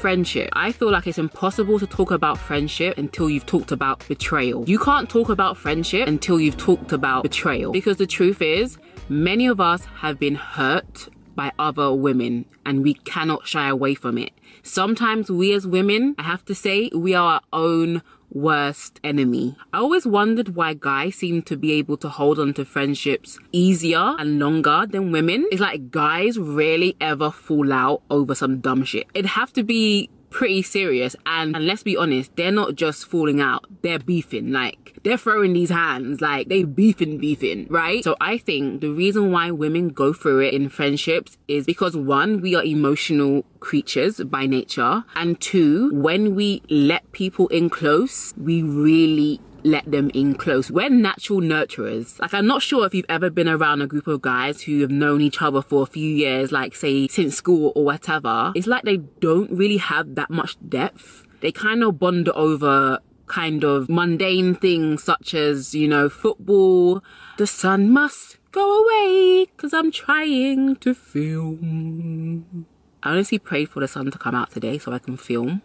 Friendship. I feel like it's impossible to talk about friendship until you've talked about betrayal. You can't talk about friendship until you've talked about betrayal, because the truth is, many of us have been hurt by other women and we cannot shy away from it. Sometimes we as women, I have to say, we are our own worst enemy. I always wondered why guys seem to be able to hold on to friendships easier and longer than women. It's like guys rarely ever fall out over some dumb shit. It'd have to be pretty serious, and let's be honest, they're not just falling out, they're beefing. Like, they're throwing these hands, like they beefing, right? So I think the reason why women go through it in friendships is because, one, we are emotional creatures by nature, and two, when we let people in close, we really let them in close. We're natural nurturers. Like, I'm not sure if you've ever been around a group of guys who have known each other for a few years, like say since school or whatever. It's like they don't really have that much depth. They kind of bond over kind of mundane things such as, you know, football. The sun must go away because I'm trying to film. I honestly prayed for the sun to come out today so I can film,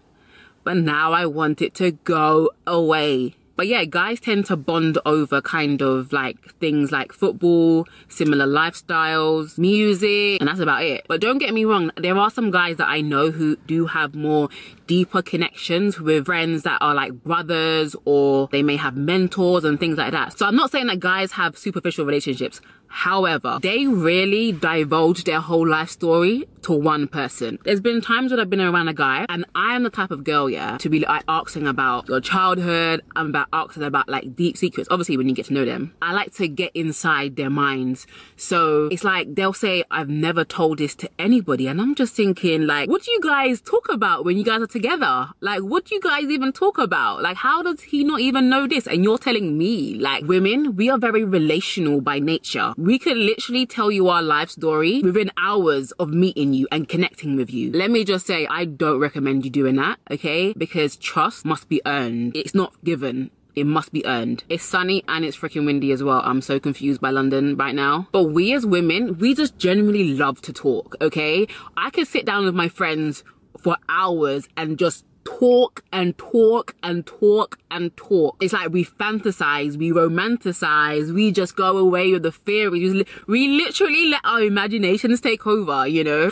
but now I want it to go away. But yeah, guys tend to bond over kind of like things like football, similar lifestyles, music, and that's about it. But don't get me wrong, there are some guys that I know who do have more deeper connections with friends that are like brothers, or they may have mentors and things like that. So I'm not saying that guys have superficial relationships. However, they really divulge their whole life story to one person. There's been times when I've been around a guy, and I am the type of girl, yeah, to be like asking about your childhood, I'm about asking about like deep secrets. Obviously, when you get to know them, I like to get inside their minds. So it's like they'll say, I've never told this to anybody. And I'm just thinking, like, what do you guys talk about when you guys are together? Like, what do you guys even talk about? Like, how does he not even know this? And you're telling me, like, women, we are very relational by nature. We could literally tell you our life story within hours of meeting you and connecting with you. Let me just say, I don't recommend you doing that, okay? Because trust must be earned. It's not given. It must be earned. It's sunny and it's freaking windy as well. I'm so confused by London right now. But we as women, we just genuinely love to talk, okay? I could sit down with my friends for hours and just talk. It's like we fantasize, we romanticize, we just go away with the theories. We literally let our imaginations take over, you know?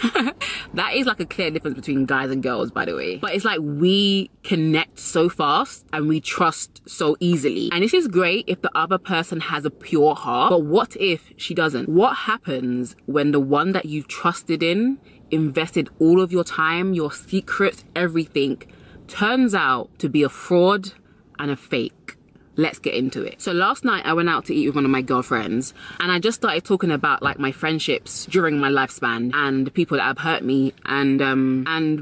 That is like a clear difference between guys and girls, by the way. But it's like we connect so fast and we trust so easily. And this is great if the other person has a pure heart, but what if she doesn't? What happens when the one that you've trusted in, invested all of your time, your secrets, everything, turns out to be a fraud and a fake? Let's get into it. So last night I went out to eat with one of my girlfriends, and I just started talking about like my friendships during my lifespan and the people that have hurt me. And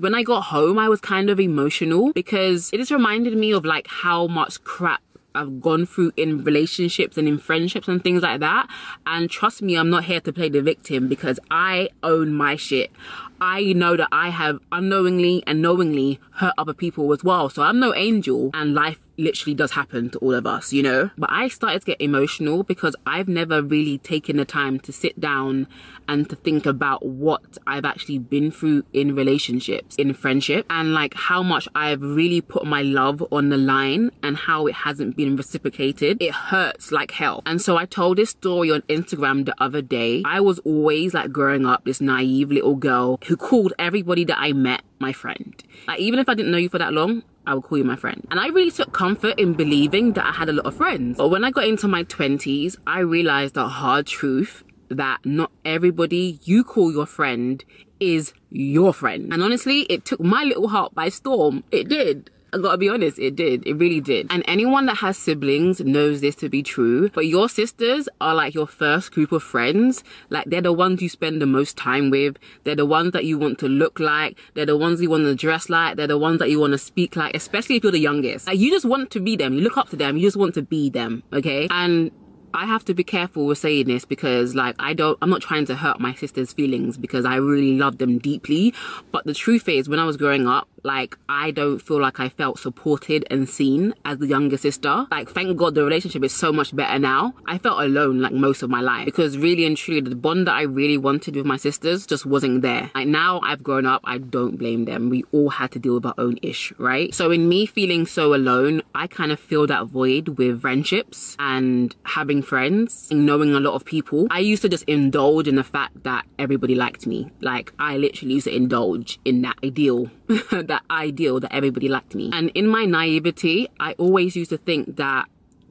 when I got home, I was kind of emotional because it just reminded me of like how much crap I've gone through in relationships and in friendships and things like that. And trust me, I'm not here to play the victim, because I own my shit. I know that I have unknowingly and knowingly hurt other people as well. So I'm no angel, and life literally does happen to all of us, you know. But I started to get emotional because I've never really taken the time to sit down and to think about what I've actually been through in relationships, in friendship, and like how much I've really put my love on the line and how it hasn't been reciprocated. It hurts like hell. And so I told this story on Instagram the other day. I was always, like, growing up, this naive little girl who called everybody that I met my friend. Like, even if I didn't know you for that long, I would call you my friend. And I really took comfort in believing that I had a lot of friends. But when I got into my 20s, I realized the hard truth that not everybody you call your friend is your friend. And honestly, it took my little heart by storm. It did. I gotta be honest, it did. It really did. And anyone that has siblings knows this to be true. But your sisters are like your first group of friends. Like, they're the ones you spend the most time with. They're the ones that you want to look like. They're the ones you want to dress like. They're the ones that you want to speak like, especially if you're the youngest. Like, you just want to be them. You look up to them. You just want to be them, okay? And I have to be careful with saying this because, like, I'm not trying to hurt my sister's feelings because I really love them deeply. But the truth is, when I was growing up, like, I don't feel like I felt supported and seen as the younger sister. Like, thank God the relationship is so much better now. I felt alone, like, most of my life, because really and truly the bond that I really wanted with my sisters just wasn't there. Like, now I've grown up, I don't blame them. We all had to deal with our own ish, right? So in me feeling so alone, I kind of fill that void with friendships and having friends and knowing a lot of people. I used to just indulge in the fact that everybody liked me. Like, I literally used to indulge in that ideal that ideal that everybody liked me. And in my naivety, I always used to think that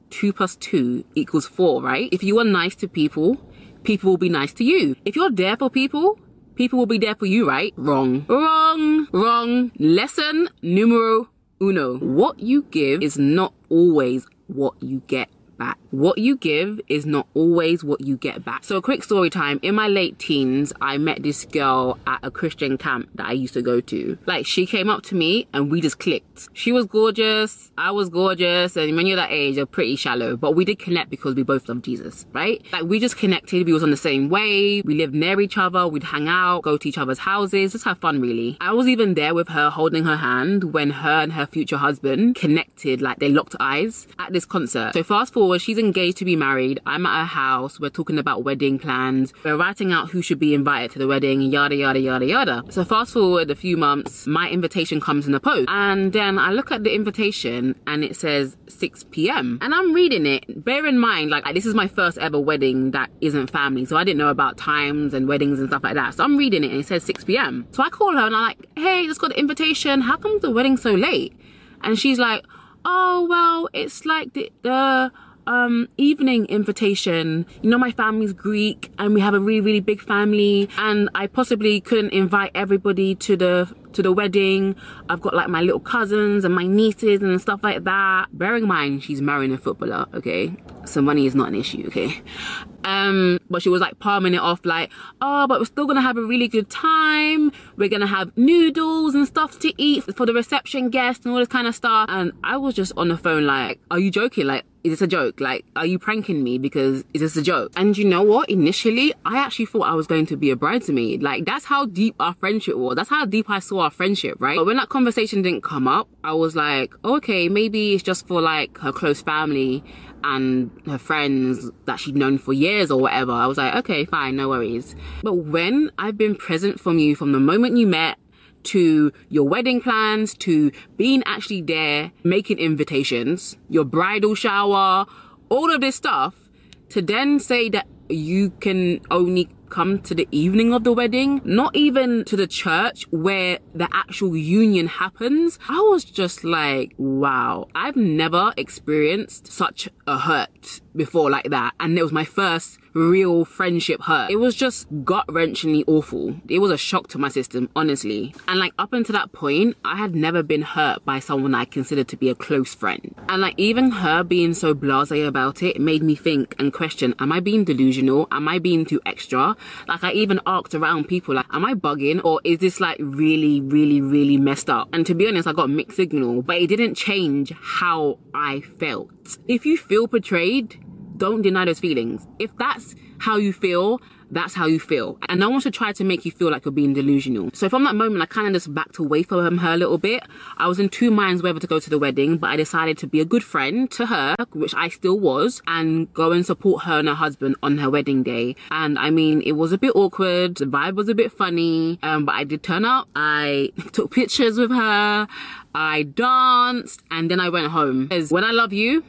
2 + 2 = 4, right? If you are nice to people, people will be nice to you. If you're there for people, people will be there for you, right? Wrong. Wrong. Wrong. Lesson numero uno. What you give is not always what you get back. What you give is not always what you get back. So a quick story time. In my late teens, I met this girl at a Christian camp that I used to go to. Like, she came up to me and we just clicked. She was gorgeous, I was gorgeous, and when you're that age, you're pretty shallow. But we did connect because we both loved Jesus, right? Like, we just connected, we was on the same wave, we lived near each other, we'd hang out, go to each other's houses, just have fun really. I was even there with her, holding her hand, when her and her future husband connected, like they locked eyes at this concert. So fast forward, she's engaged to be married, I'm at her house, we're talking about wedding plans, we're writing out who should be invited to the wedding, yada yada yada yada. So fast forward a few months, my invitation comes in the post, and then I look at the invitation and it says 6 p.m. and I'm reading it. Bear in mind, like, this is my first ever wedding that isn't family, so I didn't know about times and weddings and stuff like that. So I'm reading it and it says 6 p.m. so I call her and I'm like, hey, just got the invitation, how come the wedding's so late? And she's like, oh, well, it's like the evening invitation. You know, my family's Greek and we have a really, really big family, and I possibly couldn't invite everybody to the wedding. I've got, like, my little cousins and my nieces and stuff like that. Bearing in mind, she's marrying a footballer, okay? So money is not an issue, okay? But she was, like, palming it off like, oh, but we're still gonna have a really good time. We're gonna have noodles and stuff to eat for the reception guests and all this kind of stuff. And I was just on the phone like, are you joking? Like, is this a joke? Like, are you pranking me? Because is this a joke? And you know what? Initially, I actually thought I was going to be a bridesmaid. Like, that's how deep our friendship was. That's how deep I saw our friendship, right? But when that conversation didn't come up, I was like, okay, maybe it's just for, like, her close family and her friends that she'd known for years or whatever. I was like, okay, fine, no worries. But when I've been present from you from the moment you met, to your wedding plans, to being actually there, making invitations, your bridal shower, all of this stuff, to then say that you can only come to the evening of the wedding, not even to the church where the actual union happens. I was just like, wow, I've never experienced such a hurt before like that. And it was my first real friendship hurt. It was just gut-wrenchingly awful. It was a shock to my system, honestly. And, like, up until that point, I had never been hurt by someone I considered to be a close friend. And, like, even her being so blasé about it made me think and question, am I being delusional? Am I being too extra? Like, I even asked around people, like, am I bugging, or is this like really messed up? And to be honest, I got mixed signal, but it didn't change how I felt. If you feel betrayed, don't deny those feelings. If that's how you feel, that's how you feel, and no one should try to make you feel like you're being delusional. So from that moment, I kind of just backed away from her a little bit. I was in two minds whether to go to the wedding, but I decided to be a good friend to her, which I still was, and go and support her and her husband on her wedding day. And I mean, it was a bit awkward, the vibe was a bit funny, but I did turn up. I took pictures with her, I danced, and then I went home. Because when I love you,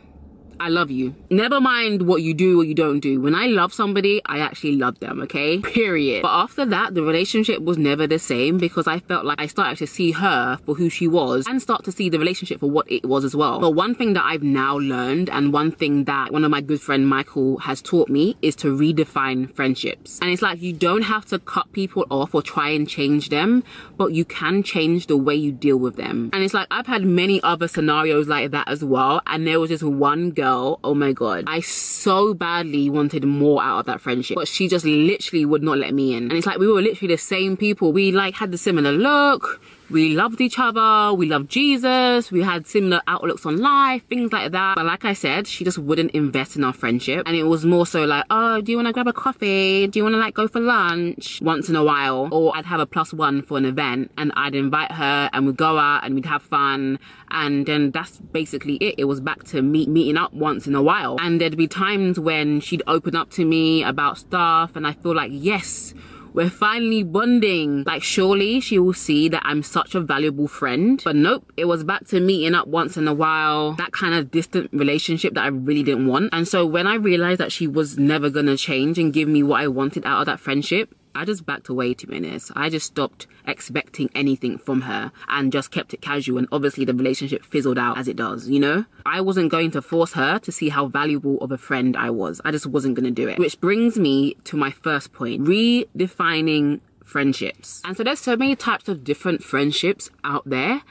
I love you. Never mind what you do or you don't do. When I love somebody, I actually love them, okay? Period. But after that, the relationship was never the same, because I felt like I started to see her for who she was and start to see the relationship for what it was as well. But one thing that I've now learned, and one thing that one of my good friend Michael has taught me, is to redefine friendships. And it's like, you don't have to cut people off or try and change them, but you can change the way you deal with them. And it's like, I've had many other scenarios like that as well, and there was just one girl, oh my god, I so badly wanted more out of that friendship, but she just literally would not let me in. And it's like, we were literally the same people. We like had the similar look, we loved each other, we loved Jesus, we had similar outlooks on life, things like that. But like I said, she just wouldn't invest in our friendship, and it was more so like, oh, do you want to grab a coffee, do you want to like go for lunch once in a while, or I'd have a +1 for an event and I'd invite her and we'd go out and we'd have fun, and then that's basically it. It was back to meeting up once in a while. And there'd be times when she'd open up to me about stuff, and I feel like, yes, we're finally bonding. Like, surely she will see that I'm such a valuable friend. But nope, it was back to meeting up once in a while. That kind of distant relationship that I really didn't want. And so when I realized that she was never gonna change and give me what I wanted out of that friendship, I just backed away, to be honest. I just stopped expecting anything from her and just kept it casual, and obviously the relationship fizzled out as it does, you know? I wasn't going to force her to see how valuable of a friend I was. I just wasn't gonna do it. Which brings me to my first point, redefining friendships. And so there's so many types of different friendships out there,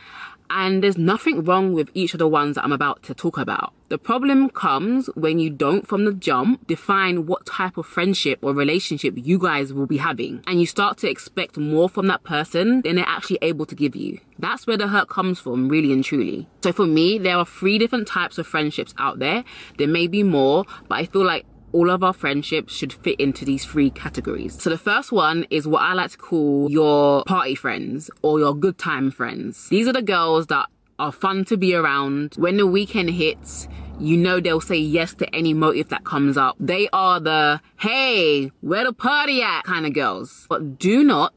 and there's nothing wrong with each of the ones that I'm about to talk about. The problem comes when you don't, from the jump, define what type of friendship or relationship you guys will be having, and you start to expect more from that person than they're actually able to give you. That's where the hurt comes from, really and truly. So for me, there are 3 different types of friendships out there. There may be more, but I feel like all of our friendships should fit into these 3 categories. So the first one is what I like to call your party friends or your good time friends. These are the girls that are fun to be around. When the weekend hits, you know they'll say yes to any motive that comes up. They are the, hey, where the party at kind of girls. But do not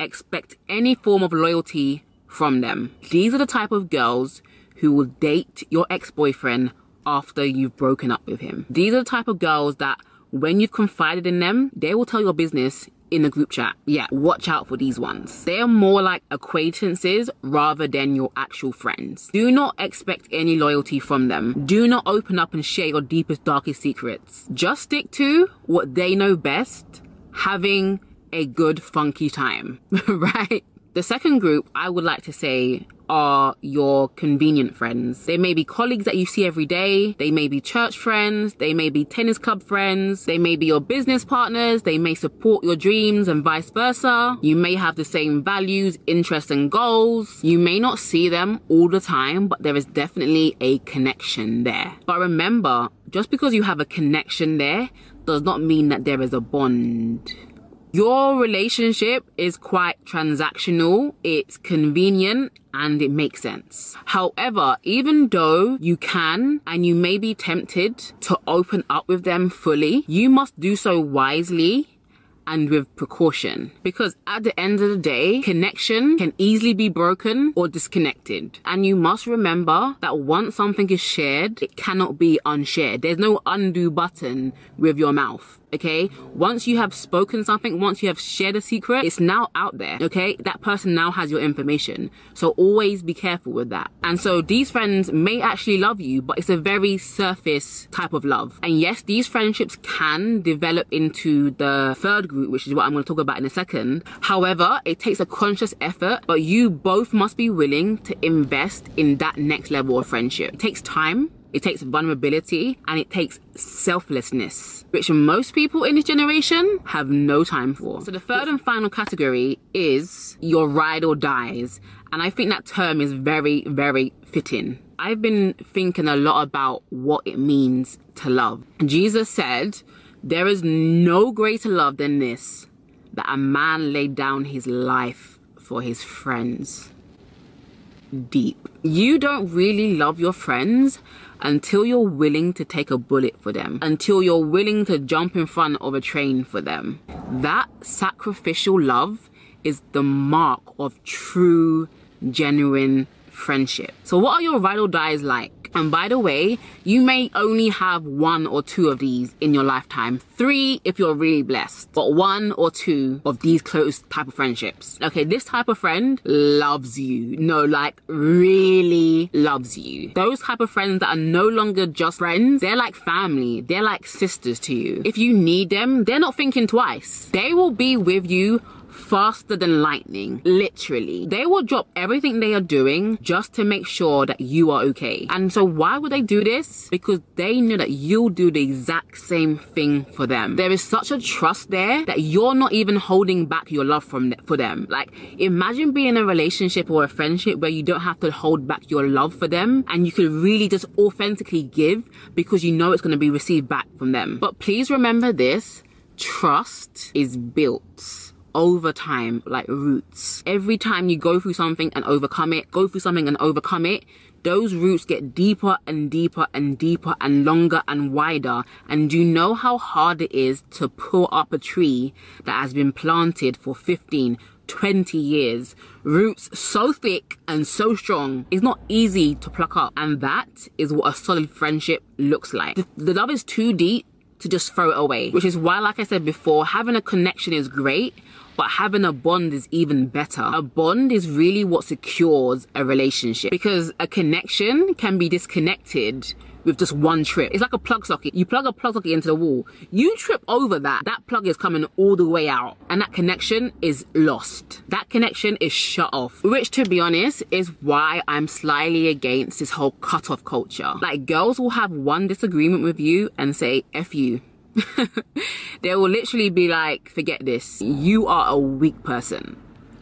expect any form of loyalty from them. These are the type of girls who will date your ex-boyfriend after you've broken up with him. These are the type of girls that when you've confided in them, they will tell your business in the group chat. Yeah, watch out for these ones. They are more like acquaintances rather than your actual friends. Do not expect any loyalty from them. Do not open up and share your deepest, darkest secrets. Just stick to what they know best, having a good, funky time, right? The second group I would like to say are your convenient friends. They may be colleagues that you see every day, they may be church friends, they may be tennis club friends, they may be your business partners, they may support your dreams and vice versa. You may have the same values, interests and goals. You may not see them all the time, but there is definitely a connection there. But remember, just because you have a connection there does not mean that there is a bond. Your relationship is quite transactional, it's convenient, and it makes sense. However, even though you can and you may be tempted to open up with them fully, you must do so wisely and with precaution, because at the end of the day, connection can easily be broken or disconnected. And you must remember that once something is shared, it cannot be unshared. There's no undo button with your mouth, okay? Once you have spoken something, once you have shared a secret, it's now out there, okay? That person now has your information. So always be careful with that. And so these friends may actually love you, but it's a very surface type of love. And yes, these friendships can develop into the third group, which is what I'm going to talk about in a second. However, it takes a conscious effort, but you both must be willing to invest in that next level of friendship. It takes time, it takes vulnerability, and it takes selflessness, which most people in this generation have no time for. So the third and final category is your ride or dies. And I think that term is very, very fitting. I've been thinking a lot about what it means to love. Jesus said, there is no greater love than this, that a man laid down his life for his friends. Deep. You don't really love your friends until you're willing to take a bullet for them, until you're willing to jump in front of a train for them. That sacrificial love is the mark of true, genuine friendship. So what are your ride or dies like? And by the way, you may only have one or two of these in your lifetime. 3 if you're really blessed, but 1 or 2 of these close type of friendships. Okay, this type of friend loves you. No, like really loves you. Those type of friends that are no longer just friends, they're like family. They're like sisters to you. If you need them, they're not thinking twice. They will be with you faster than lightning, literally. They will drop everything they are doing just to make sure that you are okay. And so why would they do this? Because they know that you'll do the exact same thing for them. There is such a trust there that you're not even holding back your love for them. Like, imagine being in a relationship or a friendship where you don't have to hold back your love for them, and you can really just authentically give because you know it's going to be received back from them. But please remember this, trust is built over time, like roots. Every time you go through something and overcome it, those roots get deeper and deeper and deeper and longer and wider. And you know how hard it is to pull up a tree that has been planted for 15-20 years. Roots so thick and so strong, it's not easy to pluck up. And that is what a solid friendship looks like. The love is too deep to just throw it away, which is why, like I said before, having a connection is great, but having a bond is even better. A bond is really what secures a relationship, because a connection can be disconnected with just one trip. It's like a plug socket. You plug a plug socket into the wall, you trip over that, that plug is coming all the way out, and that connection is lost. That connection is shut off, which, to be honest, is why I'm slyly against this whole cut-off culture. Like, girls will have one disagreement with you and say, F you. They will literally be like, forget this. You are a weak person.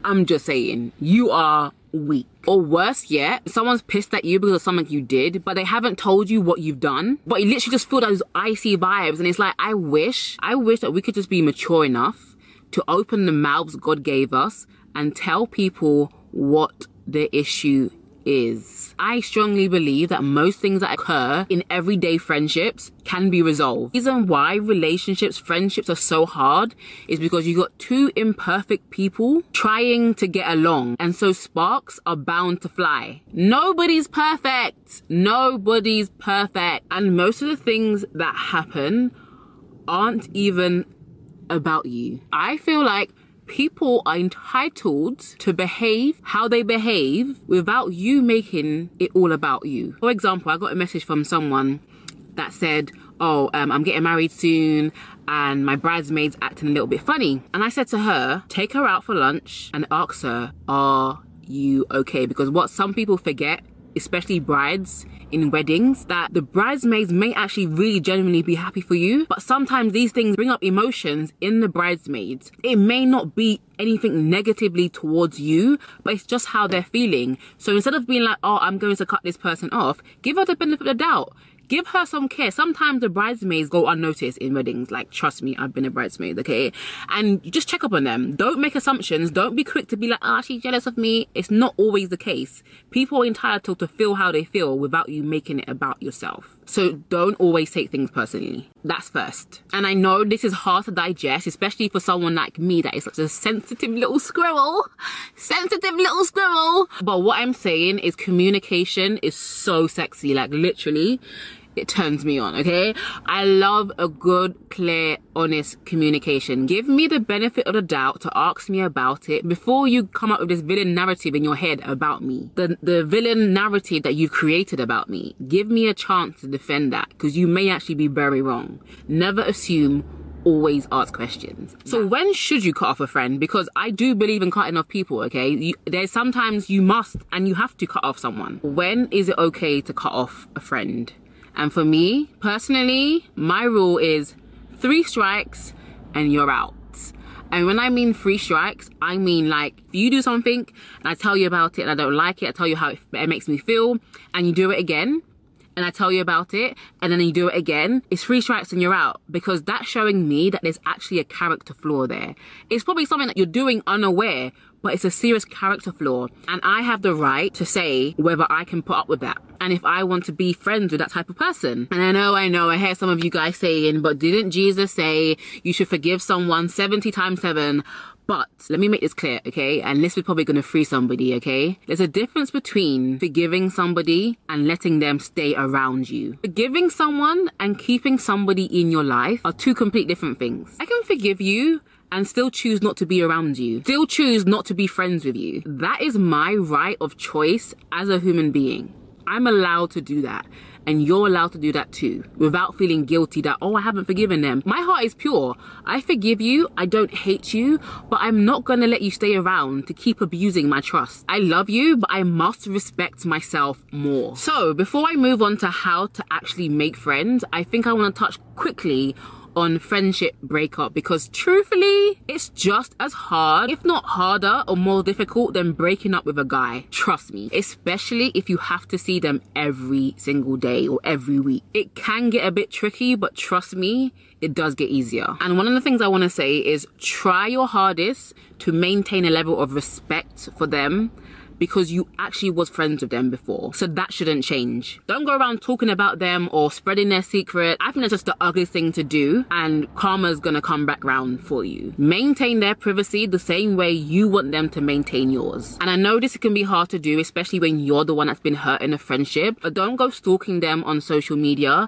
I'm just saying, you are weak. Or worse yet, someone's pissed at you because of something you did, but they haven't told you what you've done, but you literally just feel those icy vibes. And it's like, I wish that we could just be mature enough to open the mouths God gave us and tell people what the issue is. I strongly believe that most things that occur in everyday friendships can be resolved. The reason why friendships are so hard is because you got two imperfect people trying to get along, and so sparks are bound to fly. Nobody's perfect, and most of the things that happen aren't even about you. I feel like people are entitled to behave how they behave without you making it all about you. For example, I got a message from someone that said, I'm getting married soon and my bridesmaid's acting a little bit funny. And I said to her, take her out for lunch and ask her, are you okay? Because what some people forget, especially brides in weddings, that the bridesmaids may actually really genuinely be happy for you, but sometimes these things bring up emotions in the bridesmaids. It may not be anything negatively towards you, but it's just how they're feeling. So instead of being like, oh, I'm going to cut this person off, give her the benefit of the doubt. Give her some care. Sometimes the bridesmaids go unnoticed in weddings. Like, trust me, I've been a bridesmaid, okay? And just check up on them. Don't make assumptions. Don't be quick to be like, she's jealous of me. It's not always the case. People are entitled to feel how they feel without you making it about yourself. So don't always take things personally. That's first. And I know this is hard to digest, especially for someone like me that is such a sensitive little squirrel. But what I'm saying is, communication is so sexy. Like, literally, it turns me on, okay? I love a good, clear, honest communication. Give me the benefit of the doubt to ask me about it before you come up with this villain narrative in your head about me. The villain narrative that you've created about me. Give me a chance to defend that, because you may actually be very wrong. Never assume, always ask questions. So when should you cut off a friend? Because I do believe in cutting off people, okay? There's sometimes you must and you have to cut off someone. When is it okay to cut off a friend? And for me, personally, my rule is 3 strikes and you're out. And when I mean 3 strikes, I mean like if you do something and I tell you about it and I don't like it, I tell you how it makes me feel, and you do it again and I tell you about it and then you do it again, it's 3 strikes and you're out, because that's showing me that there's actually a character flaw there. It's probably something that you're doing unaware, but it's a serious character flaw, and I have the right to say whether I can put up with that and if I want to be friends with that type of person. And I know, I hear some of you guys saying, but didn't Jesus say you should forgive someone 70 times 7? But let me make this clear, okay? And this is probably gonna free somebody, okay? There's a difference between forgiving somebody and letting them stay around you. Forgiving someone and keeping somebody in your life are 2 complete different things. I can forgive you and still choose not to be around you, still choose not to be friends with you. That is my right of choice as a human being. I'm allowed to do that, and you're allowed to do that too, without feeling guilty that, oh, I haven't forgiven them. My heart is pure. I forgive you, I don't hate you, but I'm not gonna let you stay around to keep abusing my trust. I love you, but I must respect myself more. So before I move on to how to actually make friends, I think I wanna touch quickly on friendship breakup, because truthfully, it's just as hard, if not harder or more difficult, than breaking up with a guy. Trust me, especially if you have to see them every single day or every week. It can get a bit tricky, but trust me, it does get easier. And one of the things I want to say is try your hardest to maintain a level of respect for them, because you actually was friends with them before. So that shouldn't change. Don't go around talking about them or spreading their secret. I think that's just the ugliest thing to do, and karma's gonna come back round for you. Maintain their privacy the same way you want them to maintain yours. And I know this can be hard to do, especially when you're the one that's been hurt in a friendship, but don't go stalking them on social media.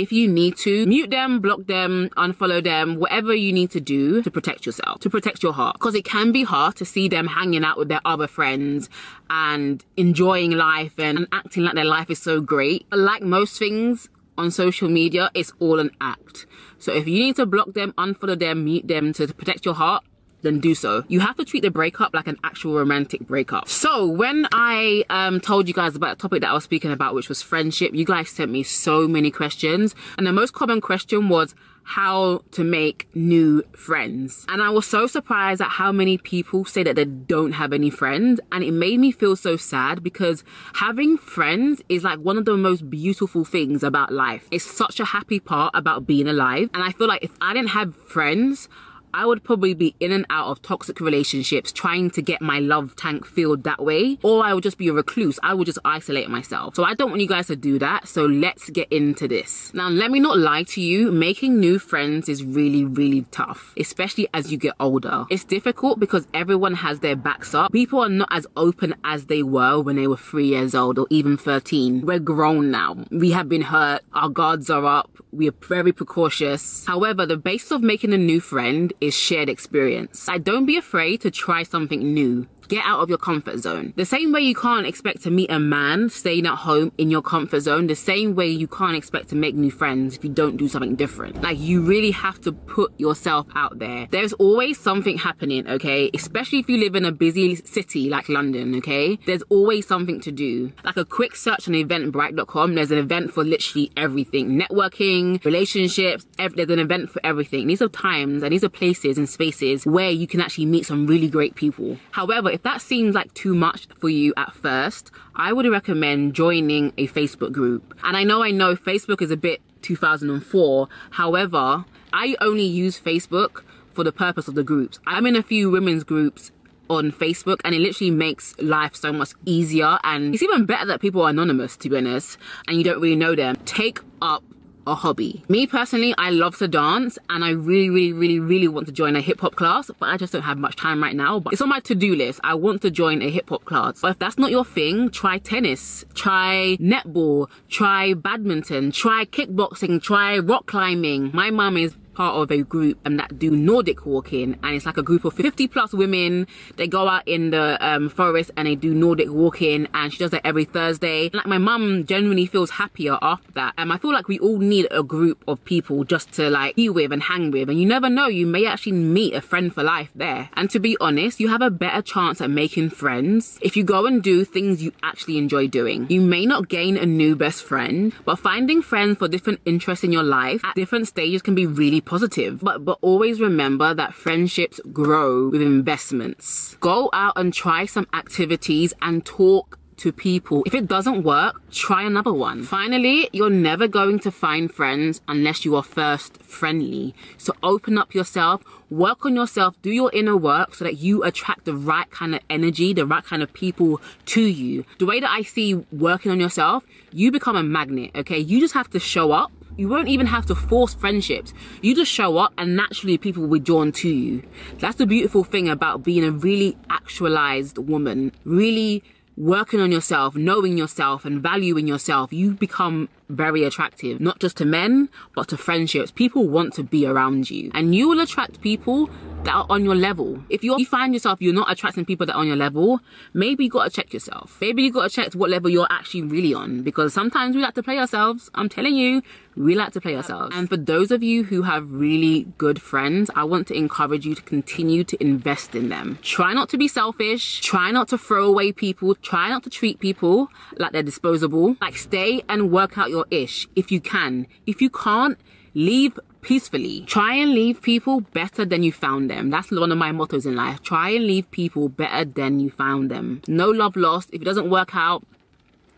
If you need to, mute them, block them, unfollow them, whatever you need to do to protect yourself, to protect your heart. Because it can be hard to see them hanging out with their other friends and enjoying life and acting like their life is so great. Like most things on social media, it's all an act. So if you need to block them, unfollow them, mute them to protect your heart, then do so. You have to treat the breakup like an actual romantic breakup. So when I told you guys about the topic that I was speaking about, which was friendship, you guys sent me so many questions. And the most common question was how to make new friends. And I was so surprised at how many people say that they don't have any friends. And it made me feel so sad, because having friends is like one of the most beautiful things about life. It's such a happy part about being alive. And I feel like if I didn't have friends, I would probably be in and out of toxic relationships, trying to get my love tank filled that way, or I would just be a recluse. I would just isolate myself. So I don't want you guys to do that. So let's get into this. Now, let me not lie to you, making new friends is really, really tough, especially as you get older. It's difficult because everyone has their backs up. People are not as open as they were when they were 3 years old or even 13. We're grown now. We have been hurt. Our guards are up. We are very precautious. However, the basis of making a new friend is shared experience. Like, don't be afraid to try something new. Get out of your comfort zone. The same way you can't expect to meet a man staying at home in your comfort zone, the same way you can't expect to make new friends if you don't do something different. Like, you really have to put yourself out there. There's always something happening, okay? Especially if you live in a busy city like London, okay? There's always something to do. Like, a quick search on eventbrite.com, there's an event for literally everything. Networking, relationships, there's an event for everything. These are times and these are places and spaces where you can actually meet some really great people. However, if that seems like too much for you at first, I would recommend joining a Facebook group. And I know Facebook is a bit 2004. However, I only use Facebook for the purpose of the groups. I'm in a few women's groups on Facebook, and it literally makes life so much easier. And it's even better that people are anonymous, to be honest, and you don't really know them. Take up a hobby. Me personally, I love to dance, and I really want to join a hip-hop class, but I just don't have much time right now. But it's on my to-do list. I want to join a hip-hop class. But if that's not your thing, try tennis, try netball, try badminton, try kickboxing, try rock climbing. My mum is part of a group that do Nordic walking, and it's like a group of 50 plus women. They go out in the forest and they do Nordic walking, and she does that every Thursday. Like, my mum genuinely feels happier after that, and I feel like we all need a group of people just to like be with and hang with, and you never know, you may actually meet a friend for life there. And to be honest, you have a better chance at making friends if you go and do things you actually enjoy doing. You may not gain a new best friend, but finding friends for different interests in your life at different stages can be really positive. But always remember that friendships grow with investments. Go out and try some activities and talk to people. If it doesn't work, try another one. Finally, you're never going to find friends unless you are first friendly. So open up yourself, work on yourself, do your inner work so that you attract the right kind of energy, the right kind of people to you. The way that I see working on yourself, you become a magnet, okay? You just have to show up. You won't even have to force friendships. You just show up and naturally people will be drawn to you. That's the beautiful thing about being a really actualized woman, really working on yourself, knowing yourself and valuing yourself. You become very attractive, not just to men, but to friendships. People want to be around you, and you will attract people that are on your level. If you find yourself you're not attracting people that are on your level, maybe you gotta check yourself. Maybe you gotta check what level you're actually really on, because sometimes we like to play ourselves. I'm telling you, we like to play ourselves. And for those of you who have really good friends, I want to encourage you to continue to invest in them. Try not to be selfish. Try not to throw away people. Try not to treat people like they're disposable. Like, stay and work out your ish if you can. If you can't, leave peacefully. Try and leave people better than you found them. That's one of my mottos in life. Try and leave people better than you found them. No love lost. If it doesn't work out,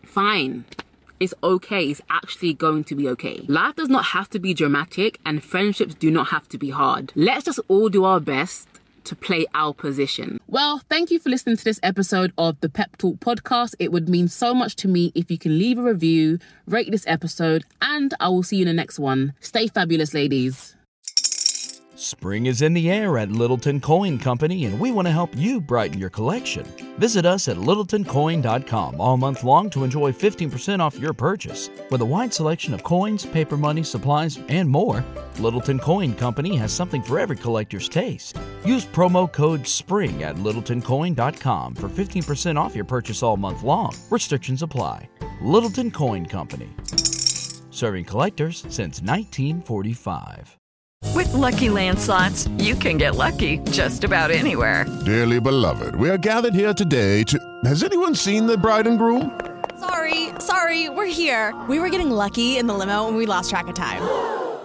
fine. It's okay. It's actually going to be okay. Life does not have to be dramatic, and friendships do not have to be hard. Let's just all do our best to play our position. Well, thank you for listening to this episode of the Pep Talk podcast. It would mean so much to me if you can leave a review, rate this episode, and I will see you in the next one. Stay fabulous, ladies. Spring is in the air at Littleton Coin Company, and we want to help you brighten your collection. Visit us at littletoncoin.com all month long to enjoy 15% off your purchase. With a wide selection of coins, paper money, supplies, and more, Littleton Coin Company has something for every collector's taste. Use promo code SPRING at littletoncoin.com for 15% off your purchase all month long. Restrictions apply. Littleton Coin Company, serving collectors since 1945. With Lucky Land Slots, you can get lucky just about anywhere. Dearly beloved, we are gathered here today to... Has anyone seen the bride and groom? Sorry, we're here. We were getting lucky in the limo and we lost track of time.